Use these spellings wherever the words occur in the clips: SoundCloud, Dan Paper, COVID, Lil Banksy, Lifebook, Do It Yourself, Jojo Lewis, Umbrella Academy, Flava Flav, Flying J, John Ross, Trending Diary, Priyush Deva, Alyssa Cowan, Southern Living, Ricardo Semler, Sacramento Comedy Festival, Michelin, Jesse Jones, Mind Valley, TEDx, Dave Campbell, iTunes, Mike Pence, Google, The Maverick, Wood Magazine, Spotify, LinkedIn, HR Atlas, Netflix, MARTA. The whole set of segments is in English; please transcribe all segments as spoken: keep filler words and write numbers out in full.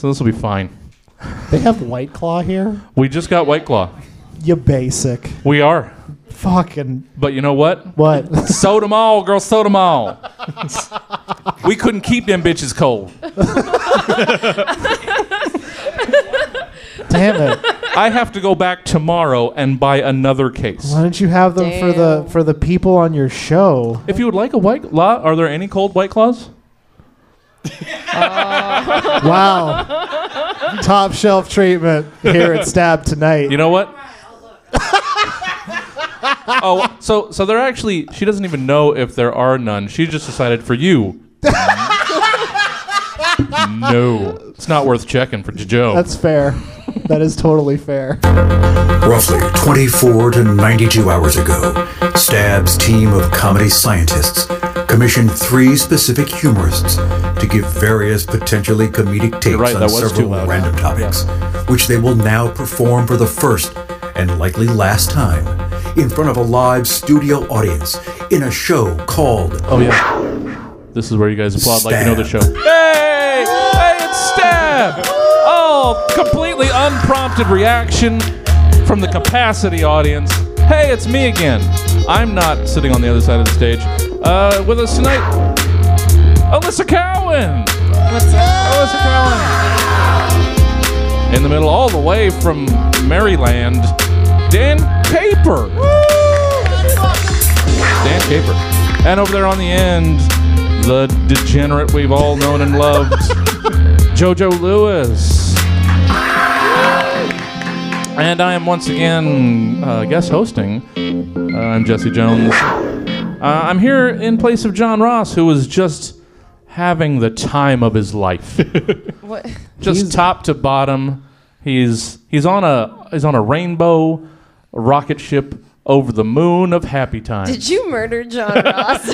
So this will be fine. They have White Claw here? We just got White Claw. You basic. We are. Fucking. But you know what? What? Sold them all, girl. Sold them all. We couldn't keep them bitches cold. Damn it. I have to go back tomorrow and buy another case. Why don't you have them Damn. for the for the people on your show? If you would like a White Claw, are there any cold White Claws? uh. Wow. Top shelf treatment here at Stab tonight. You know what? Oh, so so they're actually, she doesn't even know if there are none. She just decided for you. No. It's not worth checking for Jojo. That's fair. That is totally fair. Roughly twenty-four to ninety-two hours ago, Stab's team of comedy scientists commissioned three specific humorists to give various potentially comedic takes right, on several random topics, yeah. which they will now perform for the first and likely last time in front of a live studio audience in a show called... Oh, yeah. This is where you guys applaud Stab. Like you know the show. Hey! Hey, it's Stab! Oh, completely unprompted reaction from the capacity audience. Hey, it's me again. I'm not sitting on the other side of the stage. Uh, with us tonight, Alyssa Cowan! What's up? Alyssa Cowan. In the middle, all the way from Maryland, Dan Paper. Woo! Dan Paper. And over there on the end, the degenerate we've all known and loved, Jojo Lewis. And I am once again uh, guest hosting. Uh, I'm Jesse Jones. Uh, I'm here in place of John Ross, who was just having the time of his life. What? Just he's... top to bottom, he's he's on a he's on a rainbow a rocket ship over the moon of happy time. Did you murder John Ross?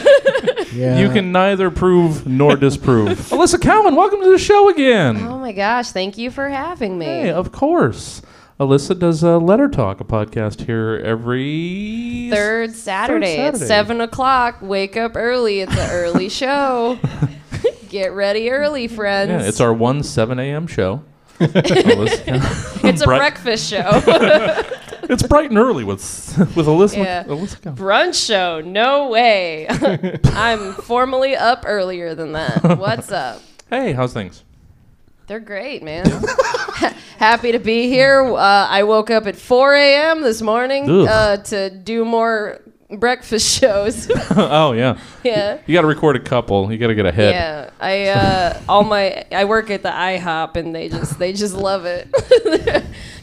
Yeah. You can neither prove nor disprove. Alyssa Cowan, welcome to the show again. Oh my gosh, thank you for having me. Hey, of course. Alyssa does uh, Letter Talk, a podcast here every... Third Saturday, third Saturday. At seven o'clock. Wake up early. It's an early show. Get ready early, friends. Yeah, it's our one seven a.m. show. It's a Bre- breakfast show. It's bright and early with with Alyssa. Yeah. Alyssa Brunch show. No way. I'm formally up earlier than that. What's up? Hey, how's things? They're great, man. Happy to be here. Uh, I woke up at four a.m. this morning uh, to do more breakfast shows. Oh, yeah. Yeah. You got to record a couple. You got to get ahead. Yeah. I uh, all my I work at the I hop, and they just they just love it.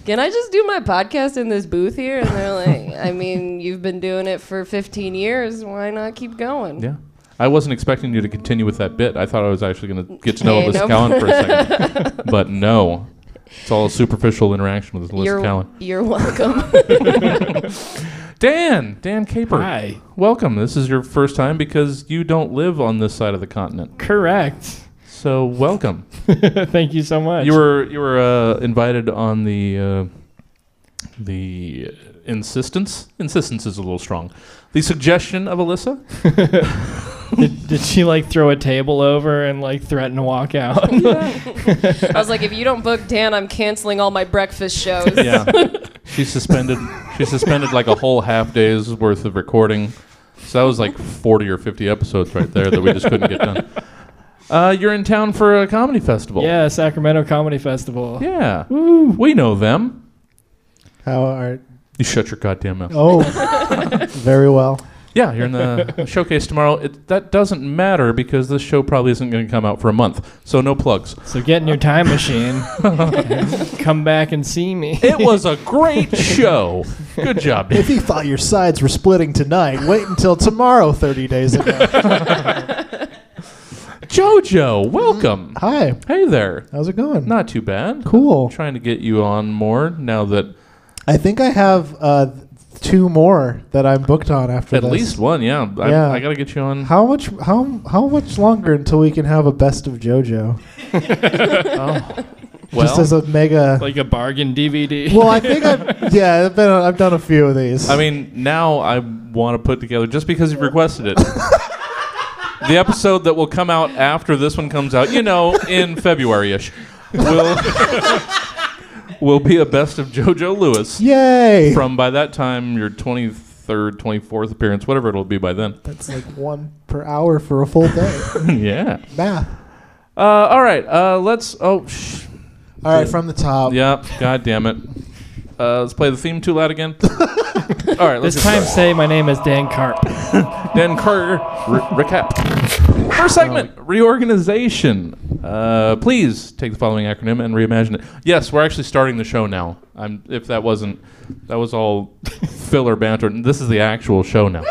Can I just do my podcast in this booth here? And they're like, I mean, you've been doing it for fifteen years. Why not keep going? Yeah. I wasn't expecting you to continue with that bit. I thought I was actually going to get to know hey, Alyssa nope. Cowan for a second. But no. It's all a superficial interaction with Alyssa you're, Cowan. You're welcome. Dan, Dan Caper. Hi. Welcome. This is your first time because you don't live on this side of the continent. Correct. So welcome. Thank you so much. You were you were uh, invited on the uh, the insistence. Insistence is a little strong. The suggestion of Alyssa. Did, did she like throw a table over and like threaten to walk out? Yeah. I was like, if you don't book Dan, I'm canceling all my breakfast shows. Yeah. She suspended she suspended like a whole half day's worth of recording. So that was like forty or fifty episodes right there that we just couldn't get done. Uh, you're in town for a comedy festival. Yeah, Sacramento Comedy Festival. Yeah. Woo. We know them. How are you? Shut your goddamn mouth. Oh. Very well. Yeah, you're in the showcase tomorrow. It, that doesn't matter because this show probably isn't going to come out for a month. So no plugs. So get in your time machine. Come back and see me. It was a great show. Good job. If you thought your sides were splitting tonight, wait until tomorrow, thirty days ago. Jojo, welcome. Hi. Hey there. How's it going? Not too bad. Cool. I'm trying to get you on more now that... I think I have... Uh, Two more that I'm booked on after this. At least one, yeah. I, yeah. I gotta get you on. How much? How how much longer until we can have a best of JoJo? Oh. Well, just as a mega, like a bargain D V D. Well, I think I've yeah, I've been I've done a few of these. I mean, now I want to put together just because you've requested it. The episode that will come out after this one comes out, you know, in February-ish. will will be a best of Jojo Lewis. Yay! From by that time, your twenty-third, twenty-fourth appearance, whatever it'll be by then. That's like one per hour for a full day. Yeah. Math. Uh, all right. Uh, let's. Oh. Sh- all right, from the top. Yep. God damn it. Uh, let's play the theme too loud again. All right, let's this time start. Say my name is Dan Carp. Dan Carter. R- recap. First segment, reorganization. Uh, please take the following acronym and reimagine it. Yes, we're actually starting the show now. I'm, if that wasn't, that was all filler banter. This is the actual show now.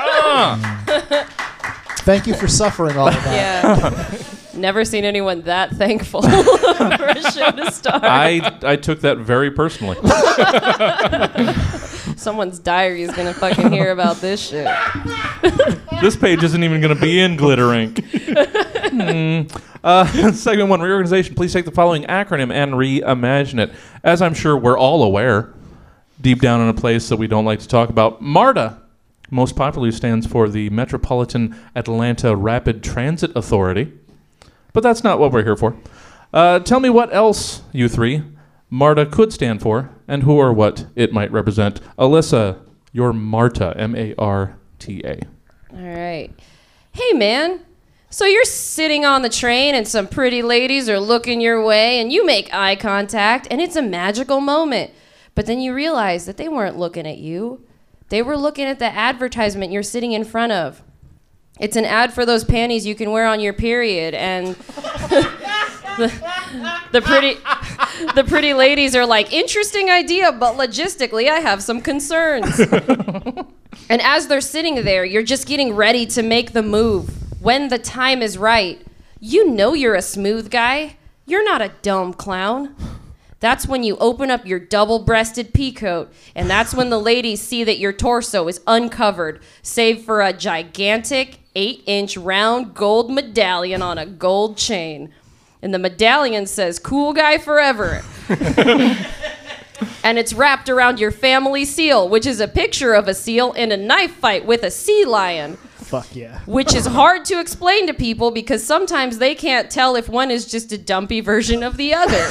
Ah. Thank you for suffering all of that. Yeah. Never seen anyone that thankful for a show to start. I, I took that very personally. Someone's diary is going to fucking hear about this shit. This page isn't even going to be in Glitter Ink. mm. uh, segment one, reorganization. Please take the following acronym and reimagine it. As I'm sure we're all aware, deep down in a place that we don't like to talk about, MARTA, most popularly stands for the Metropolitan Atlanta Rapid Transit Authority. But that's not what we're here for. Uh, tell me what else, you three, MARTA could stand for, and who or what it might represent. Alyssa, you're MARTA, M A R T A. All right. Hey, man. So you're sitting on the train, and some pretty ladies are looking your way, and you make eye contact, and it's a magical moment. But then you realize that they weren't looking at you. They were looking at the advertisement you're sitting in front of. It's an ad for those panties you can wear on your period, and the, the pretty the pretty ladies are like, interesting idea, but logistically I have some concerns. And as they're sitting there, you're just getting ready to make the move. When the time is right, you know you're a smooth guy. You're not a dumb clown. That's when you open up your double-breasted peacoat, and that's when the ladies see that your torso is uncovered, save for a gigantic eight-inch round gold medallion on a gold chain. And the medallion says, cool guy forever. And it's wrapped around your family seal, which is a picture of a seal in a knife fight with a sea lion. Fuck yeah. Which is hard to explain to people because sometimes they can't tell if one is just a dumpy version of the other.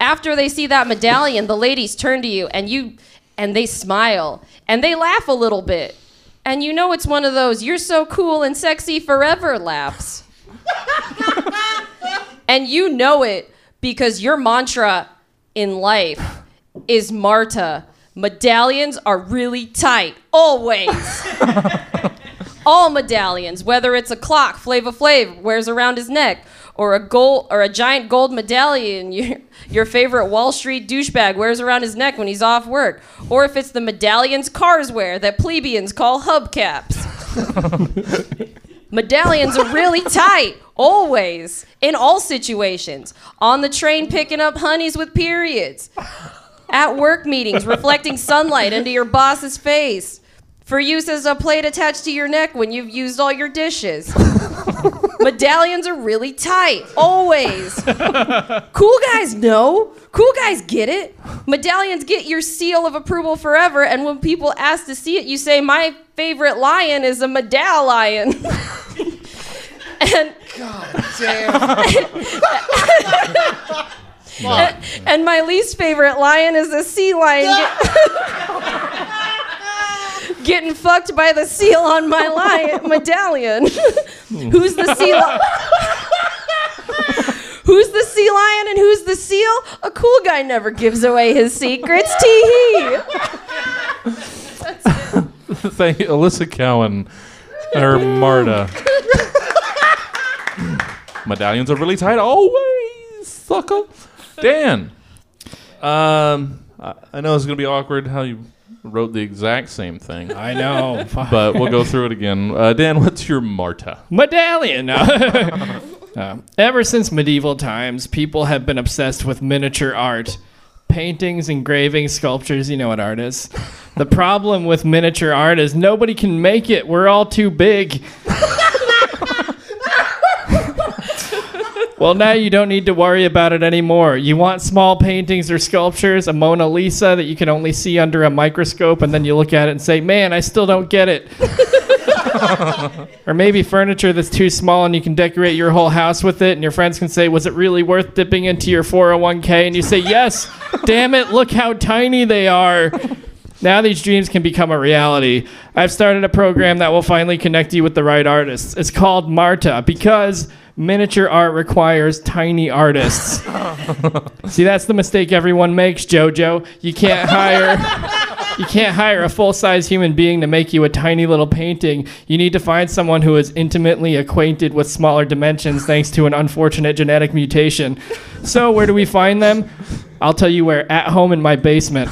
After they see that medallion, the ladies turn to you and you and they smile and they laugh a little bit. And you know it's one of those you're so cool and sexy forever laughs. And you know it because your mantra in life is MARTA. Medallions are really tight, always. All medallions, whether it's a clock Flava Flav wears around his neck, or a gold, or a giant gold medallion your, your favorite Wall Street douchebag wears around his neck when he's off work, or if it's the medallions cars wear that plebeians call hubcaps. Medallions are really tight, always, in all situations. On the train picking up honeys with periods. At work meetings, reflecting sunlight into your boss's face. For use as a plate attached to your neck when you've used all your dishes. Medallions are really tight, always. Cool guys know. Cool guys get it. Medallions get your seal of approval forever, and when people ask to see it, you say, my favorite lion is a medallion. And God damn. And, and my least favorite lion is a sea lion get, getting fucked by the seal on my lion medallion. Who's the sea lion? Who's the sea lion and who's the seal? A cool guy never gives away his secrets. Tee hee. Thank you, Alyssa Cowan, or MARTA. Medallions are really tight always, sucker. Dan, um, I know it's going to be awkward how you wrote the exact same thing. I know. But we'll go through it again. Uh, Dan, what's your MARTA? Medallion. Uh, uh, ever since medieval times, people have been obsessed with miniature art. Paintings, engravings, sculptures, you know what art is. The problem with miniature art is nobody can make it. We're all too big. Well, now you don't need to worry about it anymore. You want small paintings or sculptures, a Mona Lisa that you can only see under a microscope, and then you look at it and say, man, I still don't get it. Or maybe furniture that's too small and you can decorate your whole house with it and your friends can say, was it really worth dipping into your four oh one k? And you say, yes, damn it, look how tiny they are. Now these dreams can become a reality. I've started a program that will finally connect you with the right artists. It's called MARTA, because miniature art requires tiny artists. See, that's the mistake everyone makes, Jojo. You can't hire... You can't hire a full-size human being to make you a tiny little painting. You need to find someone who is intimately acquainted with smaller dimensions thanks to an unfortunate genetic mutation. So where do we find them? I'll tell you where. At home in my basement.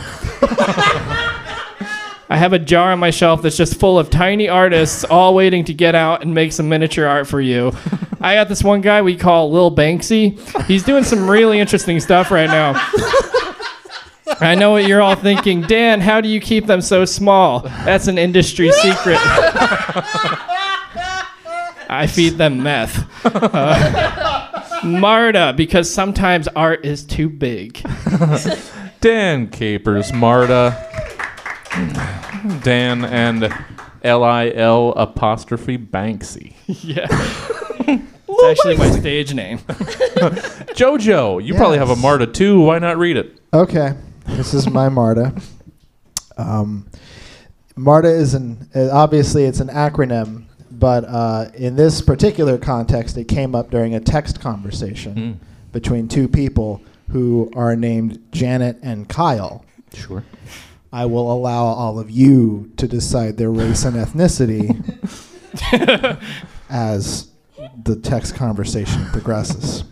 I have a jar on my shelf that's just full of tiny artists all waiting to get out and make some miniature art for you. I got this one guy we call Lil Banksy. He's doing some really interesting stuff right now. I know what you're all thinking. Dan, how do you keep them so small? That's an industry secret. I feed them meth. Uh, MARTA, because sometimes art is too big. Dan Capers, MARTA. Dan and L I L apostrophe Banksy. Yeah. It's actually my stage name. Jojo, you yes. probably have a MARTA too. Why not read it? Okay. This is my MARTA. Um, MARTA is an, uh, obviously it's an acronym, but uh, in this particular context, it came up during a text conversation mm. between two people who are named Janet and Kyle. Sure. I will allow all of you to decide their race and ethnicity as the text conversation progresses.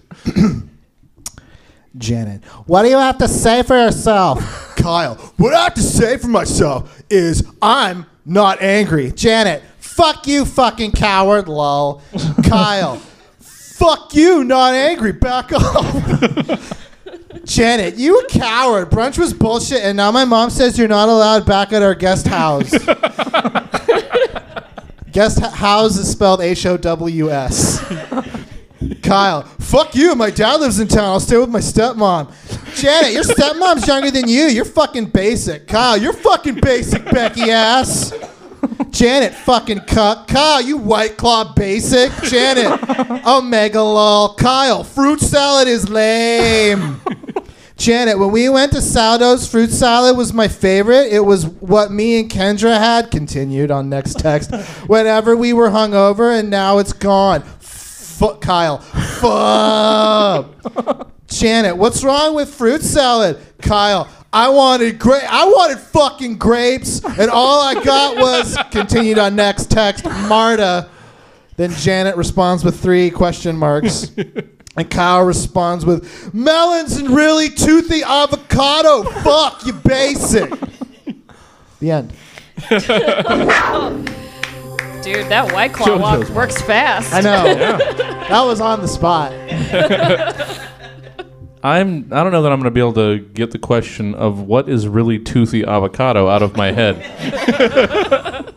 Janet, what do you have to say for yourself? Kyle, what I have to say for myself is I'm not angry. Janet, fuck you, fucking coward, lol. Kyle, fuck you, not angry, back off. Janet, you a coward. Brunch was bullshit, and now my mom says you're not allowed back at our guest house. Guest house is spelled H O W S. Kyle, fuck you. My dad lives in town. I'll stay with my stepmom. Janet, your stepmom's younger than you. You're fucking basic. Kyle, you're fucking basic, Becky ass. Janet, fucking cuck. Kyle, you White Claw basic. Janet, omega lol. Kyle, fruit salad is lame. Janet, when we went to Saldo's, fruit salad was my favorite. It was what me and Kendra had, continued on next text, whenever we were hungover, and now it's gone. Fuck, Kyle. Fuck. Janet, what's wrong with fruit salad? Kyle, I wanted gra- I wanted fucking grapes, and all I got was, continued on next text, MARTA. Then Janet responds with three question marks. And Kyle responds with, melons and really toothy avocado. Fuck, you basic. The end. Dude, that White Claw walk works fast. I know. Yeah. That was on the spot. I'm, I don't know that I'm going to be able to get the question of what is really toothy avocado out of my head.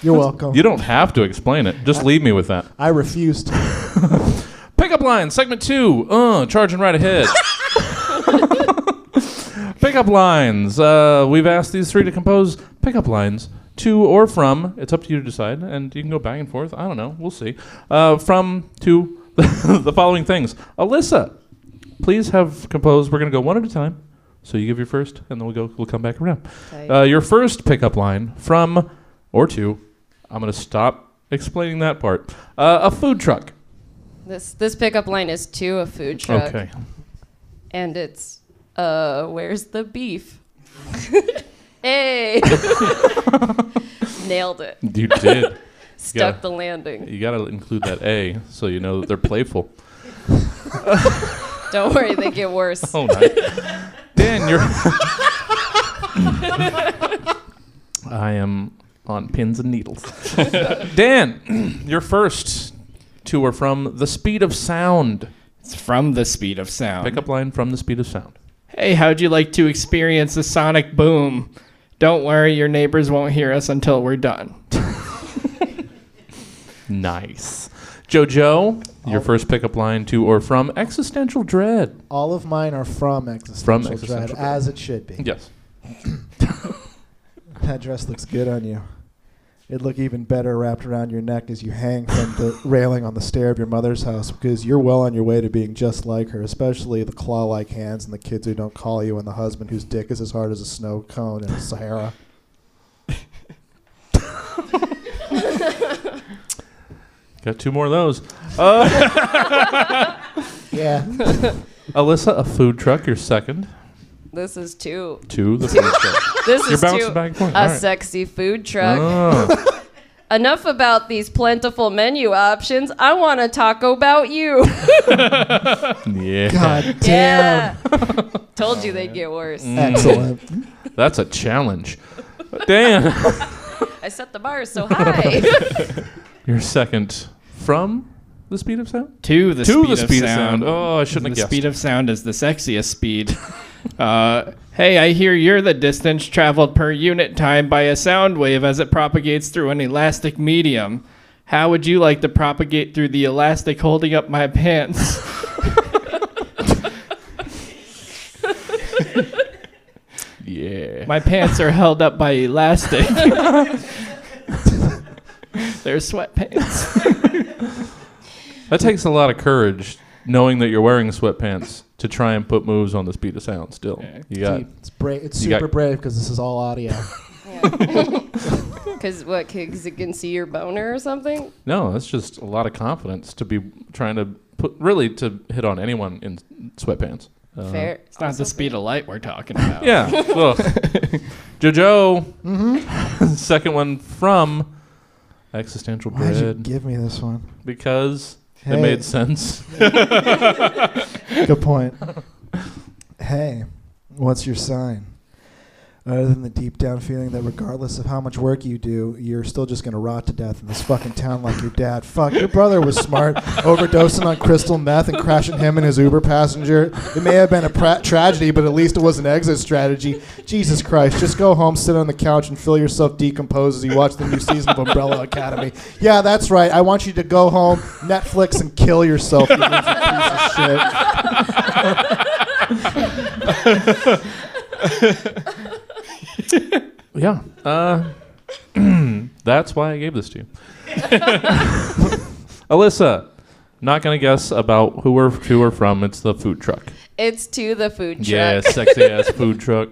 You're welcome. You don't have to explain it. Just I, leave me with that. I refuse to. Pickup line, segment two. Uh, charging right ahead. Pickup lines. Uh, we've asked these three to compose pickup lines to or from. It's up to you to decide, and you can go back and forth. I don't know. We'll see. Uh, from to the following things. Alyssa, please have composed. We're going to go one at a time. So you give your first, and then we'll go. We'll come back around. Okay. Uh, your first pickup line from or to. I'm going to stop explaining that part. Uh, a food truck. This this pickup line is to a food truck. Okay. And it's, uh, where's the beef? Hey! Nailed it. You did. Stuck you gotta, the landing. You gotta include that A so you know that they're playful. Don't worry, they get worse. Oh, nice. Dan, you're... I am on pins and needles. Dan, you're first... To or from the speed of sound. It's from the speed of sound. Pickup line from the speed of sound. Hey, how'd you like to experience a sonic boom? Don't worry, your neighbors won't hear us until we're done. Nice. Jojo, your All first pickup line to or from existential dread. All of mine are from existential, from existential dread, dread, as it should be. Yes. That dress looks good on you. it'd look even better wrapped around your neck as you hang from the railing on the stair of your mother's house, because you're well on your way to being just like her, especially the claw-like hands and the kids who don't call you and the husband whose dick is as hard as a snow cone in the Sahara. Got two more of those. Uh, yeah. Alyssa, a food truck, you're second. This is two. Two, the food truck. This you're is bouncing two, back and forth. A right. Sexy food truck. Oh. Enough about these plentiful menu options. I want to talk about you. Yeah. God damn. Yeah. Told you they'd get worse. Mm. Excellent. That's a challenge. Dan. I set the bar so high. You're second from the speed of sound? To the, to speed, the speed of sound. sound. Oh, I shouldn't the have guessed. The speed of sound is the sexiest speed. Uh, hey, I hear you're the distance traveled per unit time by a sound wave as it propagates through an elastic medium. How would you like to propagate through the elastic holding up my pants? Yeah. My pants are held up by elastic. They're sweatpants. That takes a lot of courage, knowing that you're wearing sweatpants, to try and put moves on the speed of sound still. Yeah. You got, it's brave. It's super got, brave because this is all audio. Because what, kids can see your boner or something? No, it's just a lot of confidence to be trying to put, really to hit on anyone in sweatpants. Uh, Fair. It's not the speed fair. of light we're talking about. Yeah. Well, Jojo, mm-hmm. second one from Existential Bread. Why did you give me this one? Because hey. It made sense. Good point. Hey, what's your sign? Other than the deep down feeling that regardless of how much work you do, you're still just going to rot to death in this fucking town like your dad. Fuck, your brother was smart, overdosing on crystal meth and crashing him and his Uber passenger. It may have been a pra- tragedy, but at least it was an exit strategy. Jesus Christ, just go home, sit on the couch, and feel yourself decompose as you watch the new season of Umbrella Academy. Yeah, that's right. I want you to go home, Netflix, and kill yourself, you piece of shit. Yeah, uh, that's why I gave this to you. Alyssa, not going to guess about who we're, who we're from. It's the food truck. It's to the food truck. Yeah, sexy-ass food truck.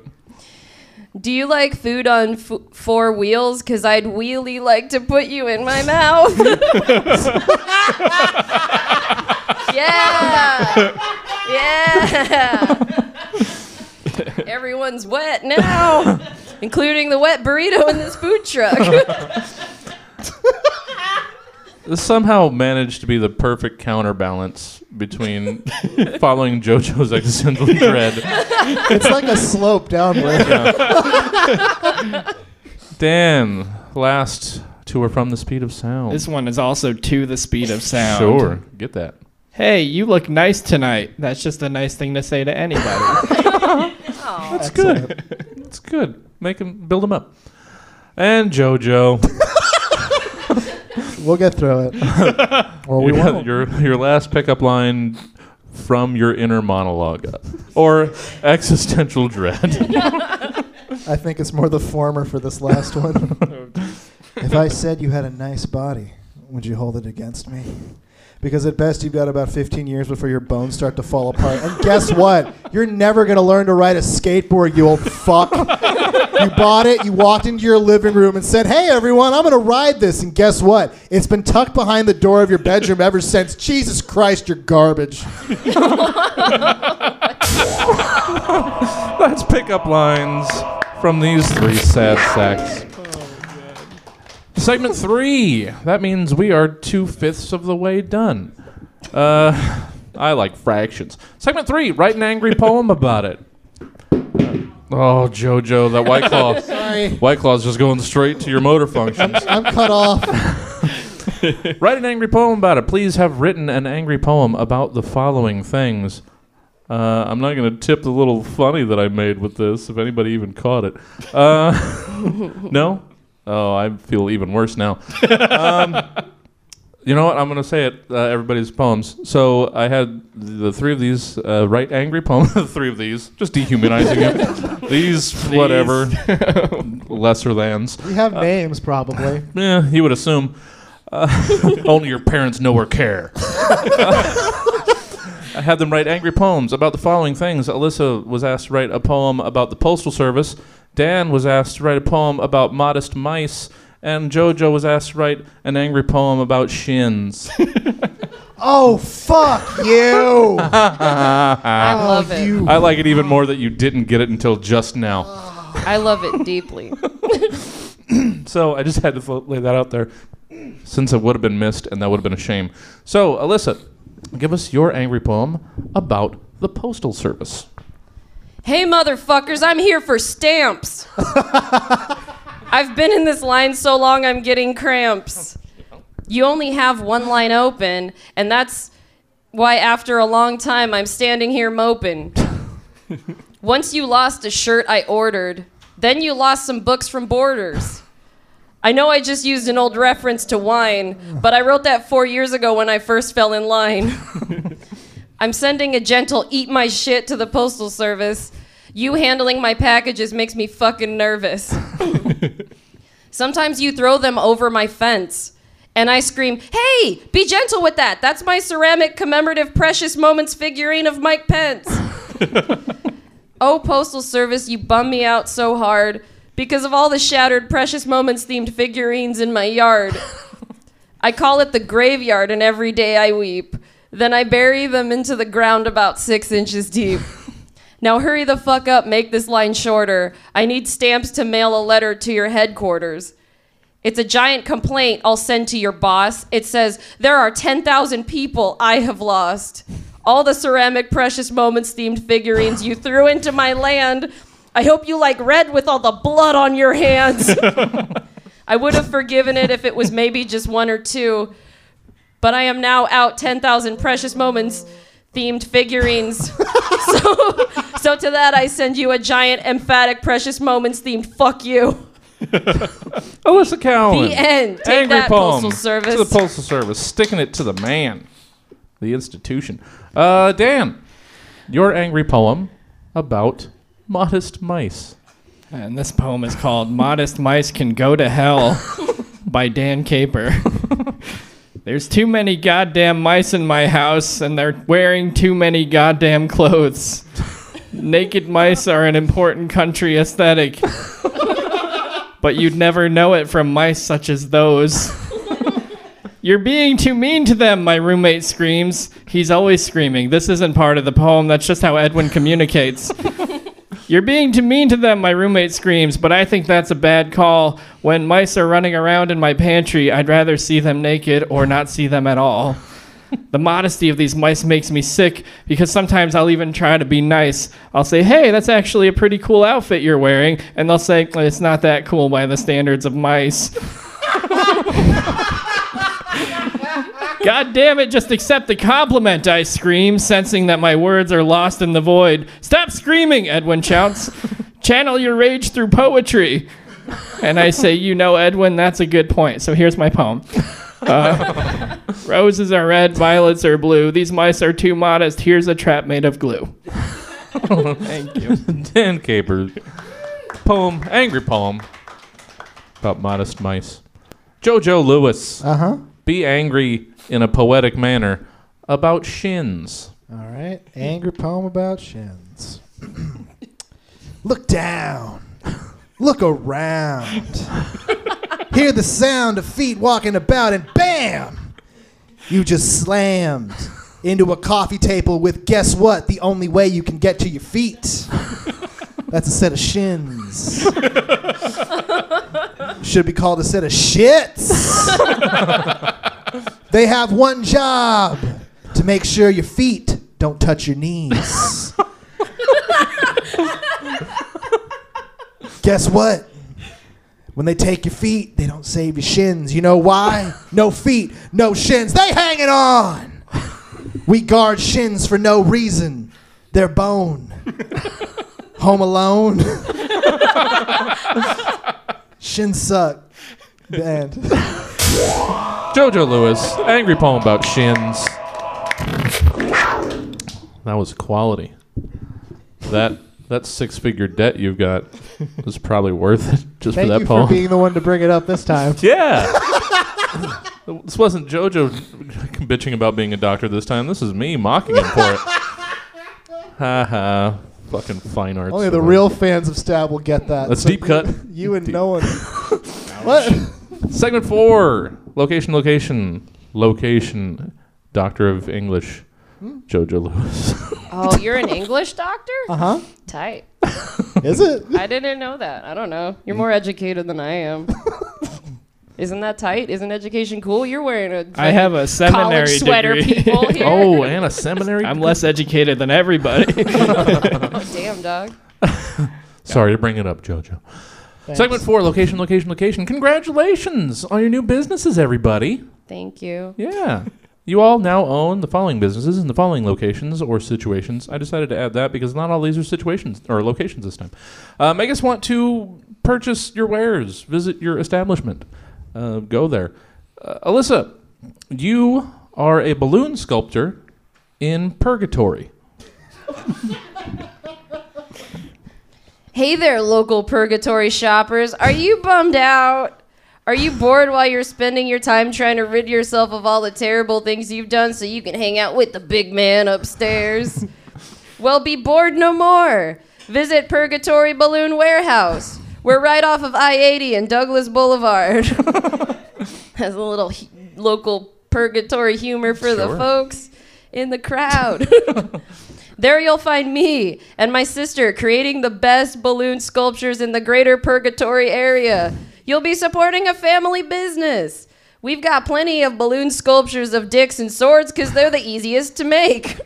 Do you like food on f- four wheels? Because I'd wheelie like to put you in my mouth. Yeah. Yeah. Everyone's wet now, including the wet burrito in this food truck. This somehow managed to be the perfect counterbalance between following JoJo's existential dread. It's like a slope downward. Yeah. Dan, last two are from the speed of sound. This one is also to the speed of sound. Sure, get that. Hey, you look nice tonight. That's just a nice thing to say to anybody. Aww. That's good. That's good. Make him, build him up. And Jojo. We'll get through it. Or we won't. Your, your last pickup line from your inner monologue. Or existential dread. I think it's more the former for this last one. If I said you had a nice body, would you hold it against me? Because at best, you've got about fifteen years before your bones start to fall apart. And guess what? You're never going to learn to ride a skateboard, you old fuck. You bought it, you walked into your living room and said, hey, everyone, I'm going to ride this. And guess what? It's been tucked behind the door of your bedroom ever since. Jesus Christ, you're garbage. That's pickup lines from these three sad sacks. Segment three. That means we are two-fifths of the way done. Uh, I like fractions. Segment three. Write an angry poem about it. Oh, Jojo, that White Claw. Sorry. White Claw's just going straight to your motor functions. I'm, I'm cut off. Write an angry poem about it. Please have written an angry poem about the following things. Uh, I'm not going to tip the little funny that I made with this, if anybody even caught it. Uh, no? No? Oh, I feel even worse now. um, You know what? I'm going to say it, uh, everybody's poems. So I had the three of these, uh, write angry poems, the three of these, just dehumanizing him. These, Please. whatever, lesser thans. You have uh, names, probably. Yeah, you would assume. Uh, only your parents know or care. I had them write angry poems about the following things. Alyssa was asked to write a poem about the Postal Service. Dan was asked to write a poem about modest mice. And Jojo was asked to write an angry poem about shins. Oh, fuck you. I love it. You. I like it even more that you didn't get it until just now. I love it deeply. So I just had to lay that out there, since it would have been missed, and that would have been a shame. So, Alyssa, give us your angry poem about the Postal Service. Hey, motherfuckers, I'm here for stamps. I've been in this line so long I'm getting cramps. You only have one line open, and that's why after a long time I'm standing here moping. Once you lost a shirt I ordered, then you lost some books from Borders. I know I just used an old reference to wine, but I wrote that four years ago when I first fell in line. I'm sending a gentle eat my shit to the Postal Service. You handling my packages makes me fucking nervous. Sometimes you throw them over my fence, and I scream, hey, be gentle with that. That's my ceramic commemorative precious moments figurine of Mike Pence. Oh, Postal Service, you bum me out so hard, because of all the shattered precious moments themed figurines in my yard. I call it the graveyard, and every day I weep. Then I bury them into the ground about six inches deep. Now hurry the fuck up, make this line shorter. I need stamps to mail a letter to your headquarters. It's a giant complaint I'll send to your boss. It says, there are ten thousand people I have lost. All the ceramic precious moments themed figurines you threw into my land, I hope you like red with all the blood on your hands. I would have forgiven it if it was maybe just one or two, but I am now out ten thousand precious moments themed figurines. so, so to that, I send you a giant emphatic precious moments themed fuck you. Alyssa Cowan. The end. Take Angry that, poem Postal Service. To the Postal Service. Sticking it to the man. The institution. Uh, Dan, your angry poem about modest mice. And this poem is called Modest Mice Can Go to Hell by Dan Paper. There's too many goddamn mice in my house, and they're wearing too many goddamn clothes. Naked mice are an important country aesthetic. But you'd never know it from mice such as those. You're being too mean to them, my roommate screams. He's always screaming. This isn't part of the poem. That's just how Edwin communicates. You're being too mean to them, my roommate screams, but I think that's a bad call. When mice are running around in my pantry, I'd rather see them naked or not see them at all. The modesty of these mice makes me sick, because sometimes I'll even try to be nice. I'll say, hey, that's actually a pretty cool outfit you're wearing. And they'll say, it's not that cool by the standards of mice. God damn it, just accept the compliment, I scream, sensing that my words are lost in the void. Stop screaming, Edwin shouts. Channel your rage through poetry. And I say, you know, Edwin, that's a good point. So here's my poem. Uh, roses are red, violets are blue. These mice are too modest. Here's a trap made of glue. Thank you. Dan Capers. Poem, angry poem about modest mice. Jojo Lewis. Uh-huh. Be angry in a poetic manner about shins. All right. Angry poem about shins. Look down. Look around. Hear the sound of feet walking about, and bam! You just slammed into a coffee table with, guess what, the only way you can get to your feet. That's a set of shins. Should be called a set of shits. They have one job, to make sure your feet don't touch your knees. Guess what? When they take your feet, they don't save your shins. You know why? No feet, no shins. They hanging on. We guard shins for no reason. They're bone. Home Alone. Shin suck. The end. Jojo Lewis, angry poem about shins. That was quality. That that six-figure debt you've got is probably worth it just Thank for that you poem. For being the one to bring it up this time. Yeah. This wasn't Jojo bitching about being a doctor this time. This is me mocking him for it. Ha ha. Fucking fine arts. Only the real fans of Stab will get that. That's so deep you, cut. You and deep. No one. What? Segment four. Location, location, location. Doctor of English, hmm? Jojo Lewis. Oh, you're an English doctor? Uh-huh. Tight. Is it? I didn't know that. I don't know. You're more educated than I am. Isn't that tight? Isn't education cool? You're wearing a I have a seminary sweater degree. People here. Oh, and a seminary I'm degree? Less educated than everybody. Oh, damn, dog. Sorry to bring it up, Jojo. Thanks. Segment four, location, location, location. Congratulations on your new businesses, everybody. Thank you. Yeah. You all now own the following businesses in the following locations or situations. I decided to add that because not all these are situations or locations this time. Uh, make us want to purchase your wares, visit your establishment. Uh, go there. Uh, Alyssa, you are a balloon sculptor in purgatory. Hey there, local purgatory shoppers. Are you bummed out? Are you bored while you're spending your time trying to rid yourself of all the terrible things you've done so you can hang out with the big man upstairs? Well, be bored no more. Visit Purgatory Balloon Warehouse. We're right off of I eighty and Douglas Boulevard. That's a little he- local purgatory humor for sure. The folks in the crowd. There you'll find me and my sister creating the best balloon sculptures in the greater purgatory area. You'll be supporting a family business. We've got plenty of balloon sculptures of dicks and swords because they're the easiest to make.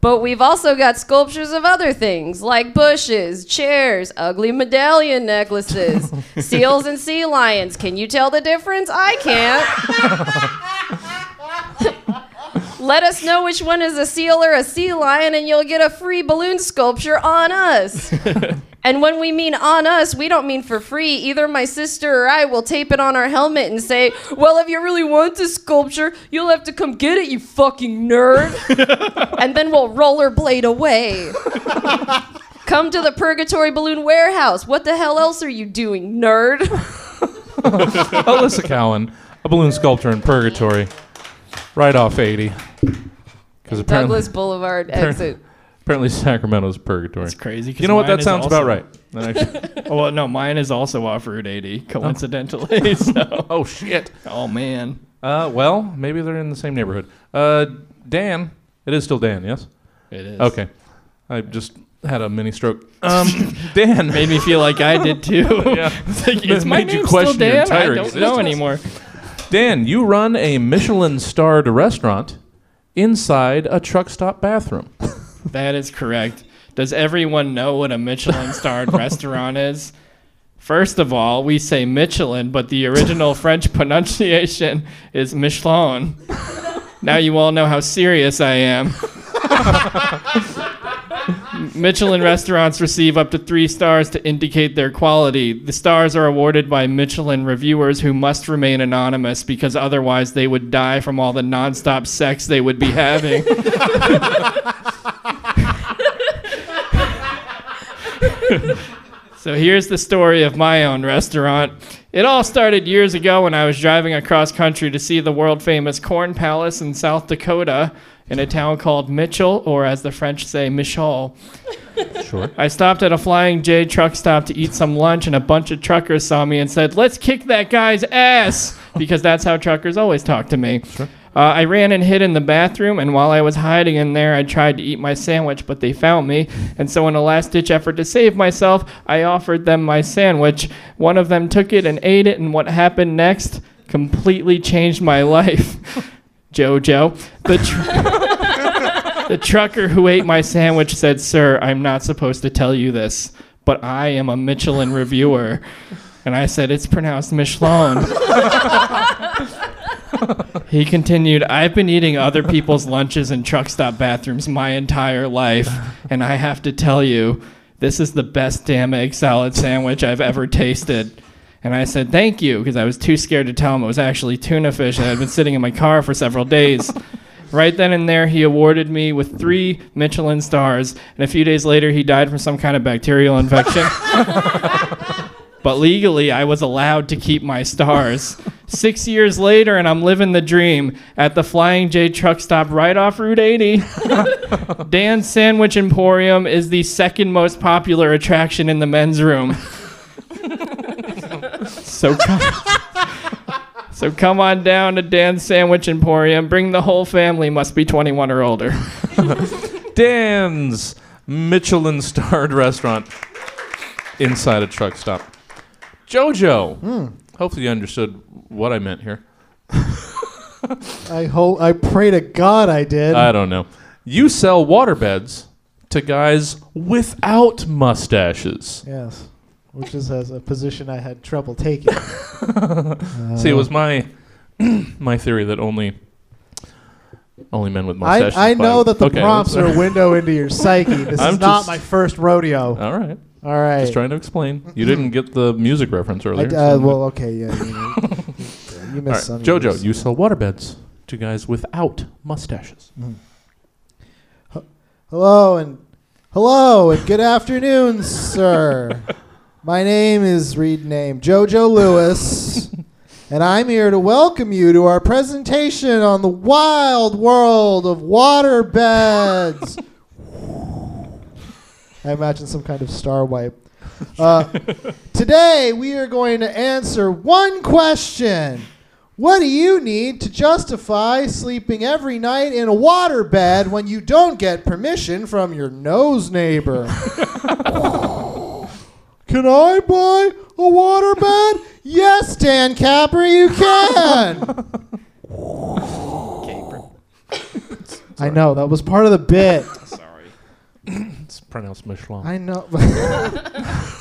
But we've also got sculptures of other things like bushes, chairs, ugly medallion necklaces, seals and sea lions. Can you tell the difference? I can't. Let us know which one is a seal or a sea lion and you'll get a free balloon sculpture on us. And when we mean on us, we don't mean for free. Either my sister or I will tape it on our helmet and say, well, if you really want this sculpture, you'll have to come get it, you fucking nerd. And then we'll rollerblade away. Come to the Purgatory Balloon Warehouse. What the hell else are you doing, nerd? Alyssa Cowan, a balloon sculptor in Purgatory. Right off eighty. Douglas Boulevard exit. Apparently Sacramento's purgatory. It's crazy. You know what? That sounds about right. Oh, well, no, mine is also off Route eighty, coincidentally. Oh, so. Oh shit. Oh, man. Uh, well, maybe they're in the same neighborhood. Uh, Dan. It is still Dan, yes? It is. Okay. I just had a mini stroke. Um, Dan. Made me feel like I did, too. Yeah. Like, is my name still Dan? I don't existence. know anymore. Dan, you run a Michelin-starred restaurant inside a truck stop bathroom. That is correct. Does everyone know what a Michelin-starred restaurant is? First of all, we say Michelin, but the original French pronunciation is Michelin. Now you all know how serious I am. Michelin restaurants receive up to three stars to indicate their quality. The stars are awarded by Michelin reviewers who must remain anonymous because otherwise they would die from all the nonstop sex they would be having. So here's the story of my own restaurant. It all started years ago when I was driving across country to see the world-famous Corn Palace in South Dakota in a town called Mitchell, or as the French say, Michel. Sure. I stopped at a Flying J truck stop to eat some lunch, and a bunch of truckers saw me and said, let's kick that guy's ass, because that's how truckers always talk to me. Sure. Uh, I ran and hid in the bathroom, and while I was hiding in there, I tried to eat my sandwich, but they found me. And so in a last-ditch effort to save myself, I offered them my sandwich. One of them took it and ate it, and what happened next completely changed my life. Jojo. The, tr- the trucker who ate my sandwich said, sir, I'm not supposed to tell you this, but I am a Michelin reviewer. And I said, it's pronounced Michelin. He continued, I've been eating other people's lunches in truck stop bathrooms my entire life, and I have to tell you, this is the best damn egg salad sandwich I've ever tasted. And I said, thank you, because I was too scared to tell him it was actually tuna fish that had been sitting in my car for several days. Right then and there, he awarded me with three Michelin stars, and a few days later, he died from some kind of bacterial infection. But legally, I was allowed to keep my stars. Six years later, and I'm living the dream at the Flying J truck stop right off Route eighty. Dan's Sandwich Emporium is the second most popular attraction in the men's room. So come, so come on down to Dan's Sandwich Emporium. Bring the whole family. Must be twenty-one or older. Dan's Michelin-starred restaurant inside a truck stop. Jojo. Mm. Hopefully you understood what I meant here. I hope. I pray to God I did. I don't know. You sell waterbeds to guys without mustaches. Yes. Which is as a position I had trouble taking. uh, See, it was my my theory that only only men with mustaches. I, I know that the okay, prompts are a window into your psyche. This I'm is not my first rodeo. All right. All right. Just trying to explain. You didn't get the music reference earlier. I, uh, so well, okay, yeah. You, know, you missed right, Jojo, you sell waterbeds to guys without mustaches. Mm. H- hello and hello and good afternoon, sir. My name is Reed Name Jojo Lewis, and I'm here to welcome you to our presentation on the wild world of waterbeds. I imagine some kind of star wipe. Uh, today we are going to answer one question. What do you need to justify sleeping every night in a waterbed when you don't get permission from your nose neighbor? Can I buy a waterbed? Yes, Dan Capper, you can. I know, that was part of the bit. Sorry. It's pronounced Michelin. I know.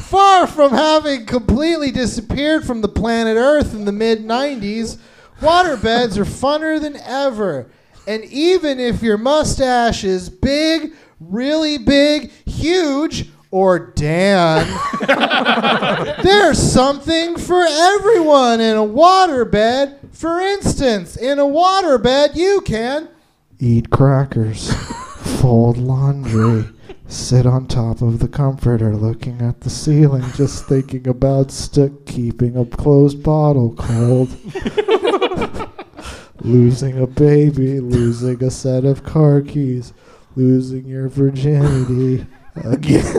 Far from having completely disappeared from the planet Earth in the mid nineties, waterbeds are funner than ever. And even if your mustache is big, really big, huge, or Dan, there's something for everyone in a waterbed. For instance, in a waterbed, you can eat crackers, fold laundry, sit on top of the comforter looking at the ceiling, just thinking about stick, keeping a closed bottle cold, losing a baby, losing a set of car keys, losing your virginity. Again. I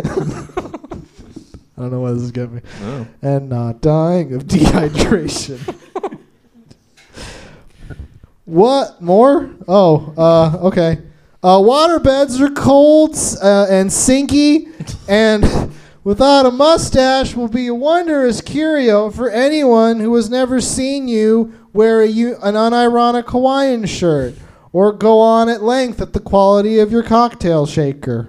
don't know why this is getting me. No. And not dying of dehydration. What more? Oh, uh, okay. Uh, water beds are cold uh, and sinky, and without a mustache will be a wondrous curio for anyone who has never seen you wear a u- an unironic Hawaiian shirt or go on at length at the quality of your cocktail shaker.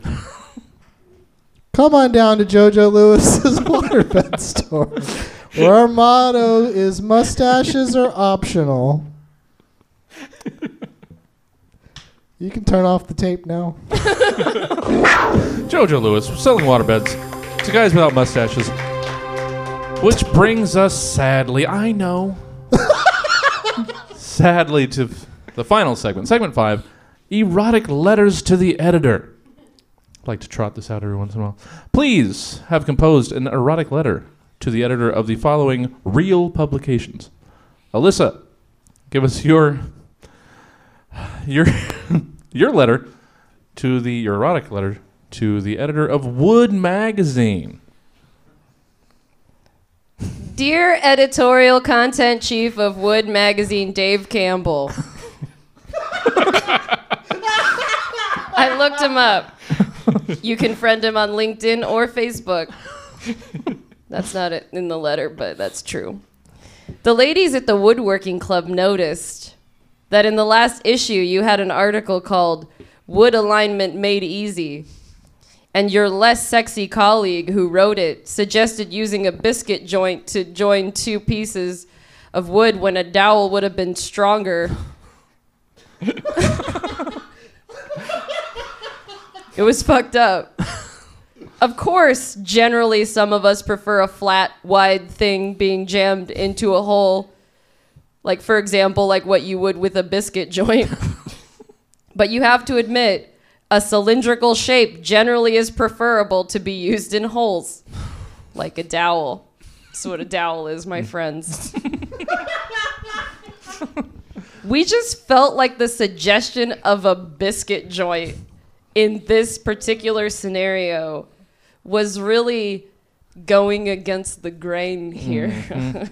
Come on down to Jojo Lewis's waterbed store, where our motto is mustaches are optional. You can turn off the tape now. Jojo Lewis, selling waterbeds to guys without mustaches. Which brings us sadly, I know, sadly to the final segment, segment five, erotic letters to the editor. Like to trot this out every once in a while. Please have composed an erotic letter to the editor of the following real publications. Alyssa, give us your your your letter to the your erotic letter to the editor of Wood Magazine. Dear editorial content chief of Wood Magazine, Dave Campbell. I looked him up. You can friend him on LinkedIn or Facebook. That's not it in the letter, but that's true. The ladies at the Woodworking Club noticed that in the last issue you had an article called Wood Alignment Made Easy, and your less sexy colleague who wrote it suggested using a biscuit joint to join two pieces of wood when a dowel would have been stronger. It was fucked up. of course, generally some of us prefer a flat, wide thing being jammed into a hole. Like, for example, like what you would with a biscuit joint. But you have to admit, a cylindrical shape generally is preferable to be used in holes. Like a dowel. That's what a dowel is, my friends. We just felt like the suggestion of a biscuit joint in this particular scenario was really going against the grain here. Mm-hmm.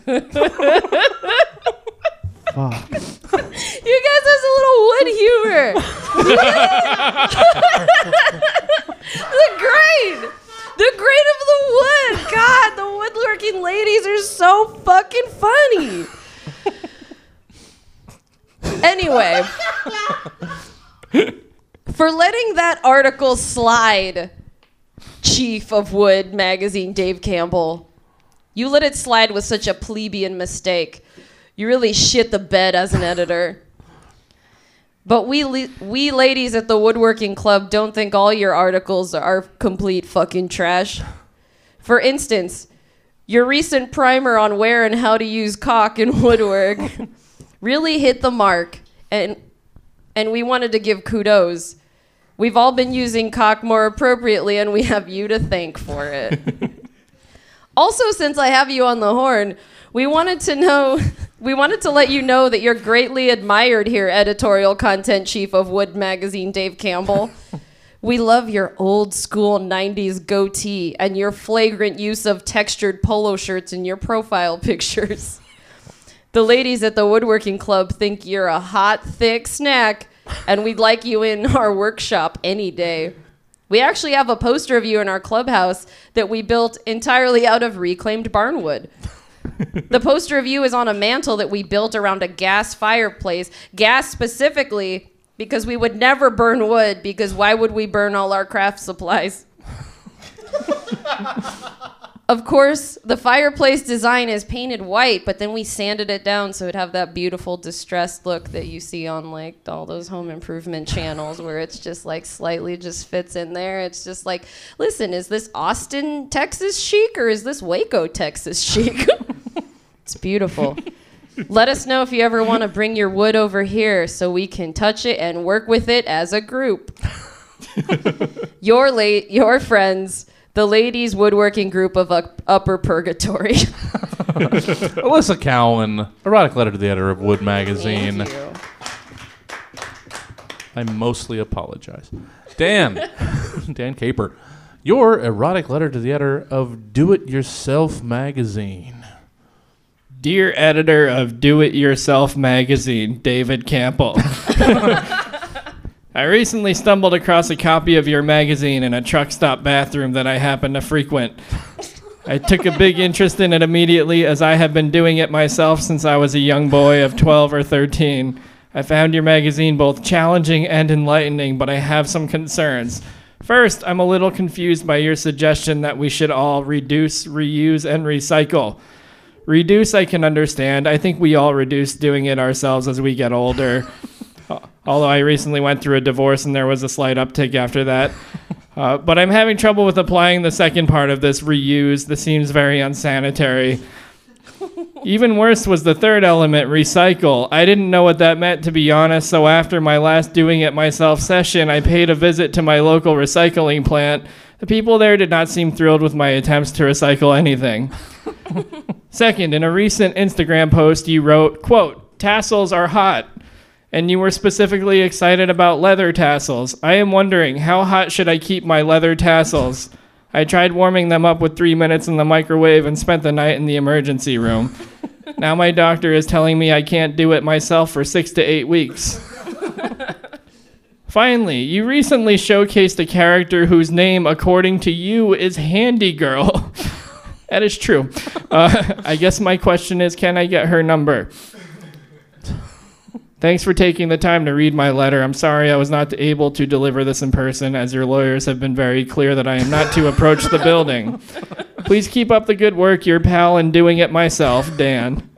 Fuck. You guys have a little wood humor. The grain. The grain of the wood. God, the woodworking ladies are so fucking funny. Anyway, for letting that article slide, Chief of Wood Magazine Dave Campbell, you let it slide with such a plebeian mistake. You really shit the bed as an editor. But we le- we ladies at the Woodworking Club don't think all your articles are complete fucking trash. For instance, your recent primer on where and how to use caulk in woodwork really hit the mark, and and we wanted to give kudos. We've all been using caulk more appropriately, and we have you to thank for it. Also, since I have you on the horn, we wanted to know... We wanted to let you know that you're greatly admired here, editorial content chief of Wood Magazine, Dave Campbell. We love your old school nineties goatee and your flagrant use of textured polo shirts in your profile pictures. The ladies at the Woodworking Club think you're a hot, thick snack, and we'd like you in our workshop any day. We actually have a poster of you in our clubhouse that we built entirely out of reclaimed barnwood. The poster of you is on a mantle that we built around a gas fireplace. Gas specifically because we would never burn wood, because why would we burn all our craft supplies? Of course, the fireplace design is painted white, but then we sanded it down so it'd have that beautiful distressed look that you see on like all those home improvement channels where it's just like slightly just fits in there. It's just like, listen, is this Austin, Texas chic or is this Waco, Texas chic? It's beautiful. Let us know if you ever want to bring your wood over here so we can touch it and work with it as a group. Your la- your friends, the ladies woodworking group of uh, Upper Purgatory. Alyssa Cowan, erotic letter to the editor of Wood Magazine. Thank you. I mostly apologize. Dan, Dan Paper, your erotic letter to the editor of Do It Yourself Magazine. Dear editor of Do It Yourself Magazine, David Campbell. I recently stumbled across a copy of your magazine in a truck stop bathroom that I happen to frequent. I took a big interest in it immediately, as I have been doing it myself since I was a young boy of twelve or thirteen. I found your magazine both challenging and enlightening, but I have some concerns. First, I'm a little confused by your suggestion that we should all reduce, reuse, and recycle. Reduce, I can understand. I think we all reduce doing it ourselves as we get older. Although I recently went through a divorce and there was a slight uptick after that. Uh, but I'm having trouble with applying the second part of this, reuse. This seems very unsanitary. Even worse was the third element, recycle. I didn't know what that meant, to be honest, so after my last doing it myself session, I paid a visit to my local recycling plant. The people there did not seem thrilled with my attempts to recycle anything. Second, in a recent Instagram post, you wrote, quote, tassels are hot, and you were specifically excited about leather tassels. I am wondering, how hot should I keep my leather tassels? I tried warming them up with three minutes in the microwave and spent the night in the emergency room. Now my doctor is telling me I can't do it myself for six to eight weeks. Finally, you recently showcased a character whose name, according to you, is Handy Girl. That is true. Uh, I guess my question is, can I get her number? Thanks for taking the time to read my letter. I'm sorry I was not able to deliver this in person, as your lawyers have been very clear that I am not to approach the building. Please keep up the good work, your pal, and doing it myself, Dan.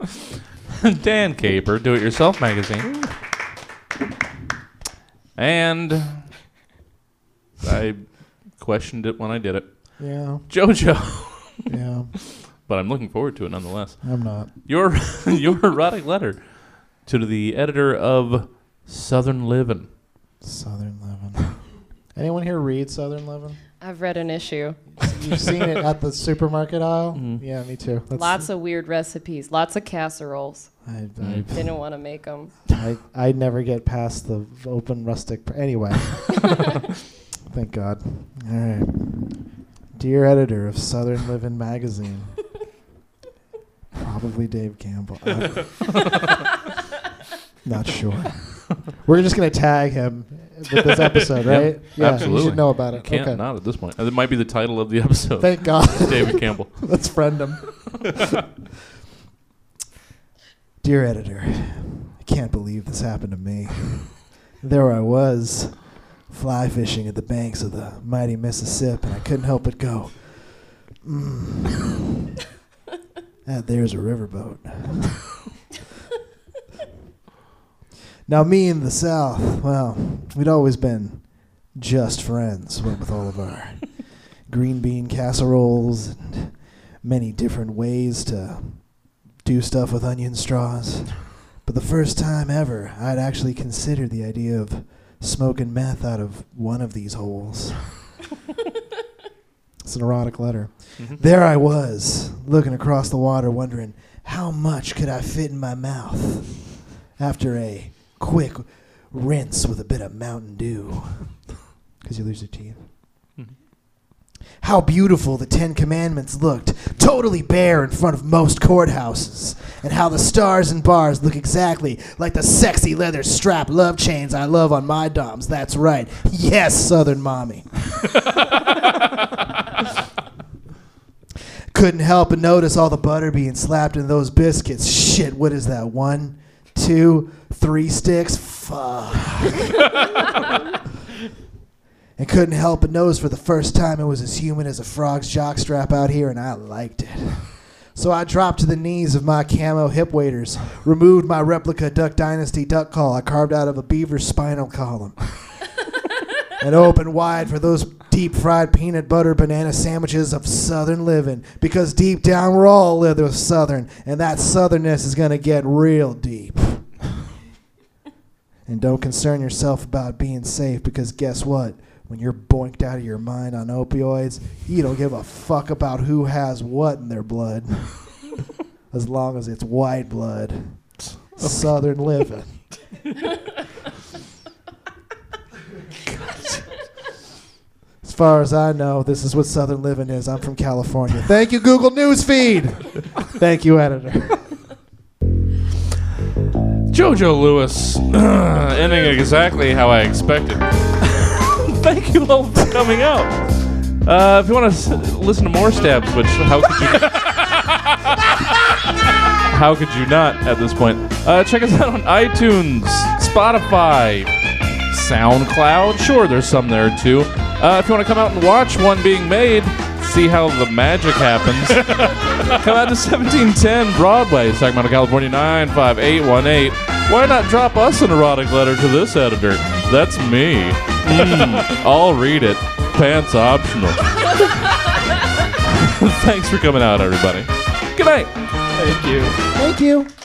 Dan Caper, Do It Yourself Magazine. And I questioned it when I did it. Yeah. Jojo. Yeah. But I'm looking forward to it nonetheless. I'm not. Your your erotic letter to the editor of Southern Living. Southern Living. Anyone here read Southern Living? I've read an issue. You've seen it at the supermarket aisle? Mm-hmm. Yeah, me too. That's lots of weird recipes. Lots of casseroles. I, I didn't want to make them. I I never get past the open rustic. Pr- anyway. Thank God. All right. Dear editor of Southern Living magazine. Probably Dave Campbell. Not sure. We're just going to tag him with this episode, right? Yep, yeah, absolutely. You should know about it. You can't okay. not at this point. It might be the title of the episode. Thank God. David Campbell. Let's friend him. Dear editor, I can't believe this happened to me. There I was, fly fishing at the banks of the mighty Mississippi, and I couldn't help but go, mm. ah, there's a riverboat. Now, me in the South, well, we'd always been just friends with all of our green bean casseroles and many different ways to do stuff with onion straws. But the first time ever, I'd actually considered the idea of smoking meth out of one of these holes. It's an erotic letter. Mm-hmm. There I was, looking across the water, wondering how much could I fit in my mouth after a quick rinse with a bit of Mountain Dew, because you lose your teeth. Mm-hmm. How beautiful the Ten Commandments looked, totally bare in front of most courthouses, and how the stars and bars look exactly like the sexy leather strap love chains I love on my doms. That's right. Yes, Southern Mommy. Couldn't help but notice all the butter being slapped in those biscuits. Shit, what is that, one, two, three sticks? Fuck. And couldn't help but notice for the first time it was as humid as a frog's jockstrap out here, and I liked it. So I dropped to the knees of my camo hip waders, removed my replica Duck Dynasty duck call I carved out of a beaver's spinal column, and opened wide for those deep fried peanut butter banana sandwiches of Southern Living, because deep down we're all little Southern, and that Southernness is going to get real deep. And don't concern yourself about being safe, because guess what? When you're boinked out of your mind on opioids, you don't give a fuck about who has what in their blood, as long as it's white blood. Southern Living. As far as I know, this is what Southern Living is. I'm from California. Thank you, Google Newsfeed. Thank you, editor. Jojo Lewis, uh, ending exactly how I expected. Thank you all for coming out. Uh, if you want to s- listen to more stabs, which how could you? How could you not at this point? Uh, check us out on iTunes, Spotify, SoundCloud. Sure, there's some there too. Uh, if you want to come out and watch one being made, see how the magic happens. Come out to seventeen ten Broadway, Sacramento, California nine five eight one eight. Why not drop us an erotic letter to this editor? That's me. Mm, I'll read it. Pants optional. Thanks for coming out, everybody. Good night. Thank you. Thank you.